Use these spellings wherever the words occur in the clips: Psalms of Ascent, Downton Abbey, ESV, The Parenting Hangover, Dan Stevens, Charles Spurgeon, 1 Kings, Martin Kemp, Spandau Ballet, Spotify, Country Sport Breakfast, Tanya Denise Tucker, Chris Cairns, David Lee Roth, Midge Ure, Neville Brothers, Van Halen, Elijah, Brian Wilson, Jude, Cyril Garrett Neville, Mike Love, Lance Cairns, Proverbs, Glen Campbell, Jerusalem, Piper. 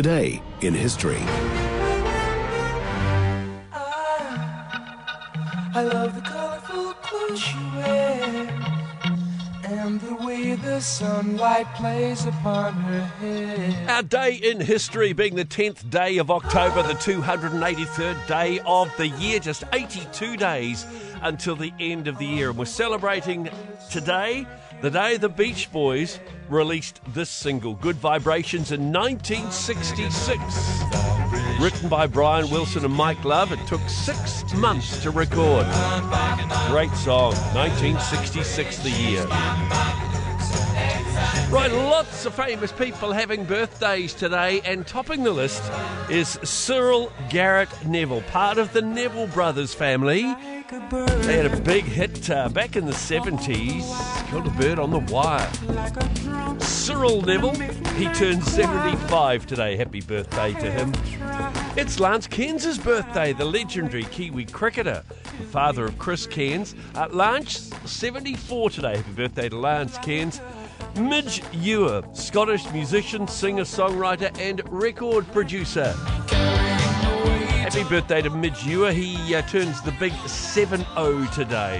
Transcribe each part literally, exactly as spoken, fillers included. Today in History. I, I love the colorful clothes she wears, and the way the sunlight plays upon her hair. Our day in history being the tenth day of October, the two hundred eighty-third day of the year, just eighty-two days until the end of the year. And we're celebrating today the day the Beach Boys released this single, Good Vibrations, in nineteen sixty-six. Written by Brian Wilson and Mike Love, it took six months to record. Great song, nineteen sixty-six the year. Right, lots of famous people having birthdays today, and topping the list is Cyril Garrett Neville, part of the Neville Brothers family. They had a big hit uh, back in the seventies, Killed a Bird on the Wire. Cyril Neville, he turned seventy-five today. Happy birthday to him. It's Lance Cairns' birthday, the legendary Kiwi cricketer, the father of Chris Cairns. Uh, Lance, seventy-four today. Happy birthday to Lance Cairns. Midge Ure, Scottish musician, singer-songwriter and record producer. Happy birthday to Midge Ure. He uh, turns the big seven oh today.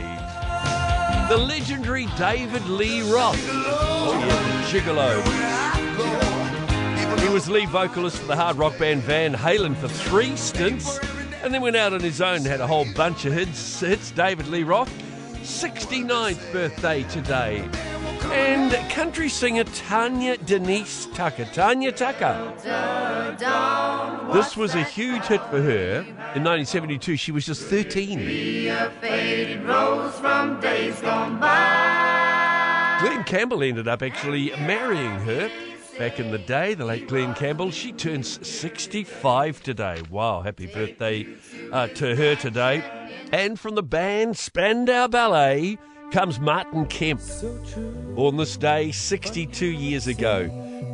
The legendary David Lee Roth. Oh, yeah, the Gigolo. He was lead vocalist for the hard rock band Van Halen for three stints, and then went out on his own, had a whole bunch of hits. It's David Lee Roth, sixty-ninth birthday today. And country singer Tanya Denise Tucker. Tanya Tucker. This was a huge hit for her in nineteen seventy-two. She was just thirteen. Glen Campbell ended up actually marrying her back in the day, the late Glen Campbell. She turns sixty-five today. Wow, happy birthday uh, to her today. And from the band Spandau Ballet comes Martin Kemp, born this day sixty-two years ago.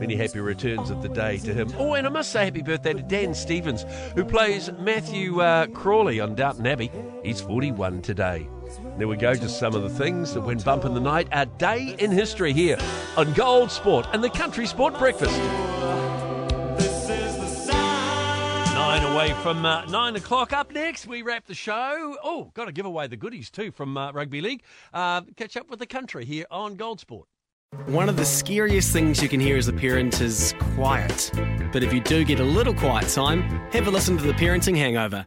Many happy returns of the day to him. Oh, and I must say happy birthday to Dan Stevens, who plays Matthew uh, Crawley on Downton Abbey. He's forty-one today. There we go, just some of the things that went bump in the night. Our day in history here on Gold Sport and the Country Sport Breakfast. Away from uh, nine o'clock. Up next, we wrap the show. Oh, got to give away the goodies too from uh, Rugby League. Uh, catch up with the country here on Gold Sport. One of the scariest things you can hear as a parent is quiet. But if you do get a little quiet time, have a listen to The Parenting Hangover.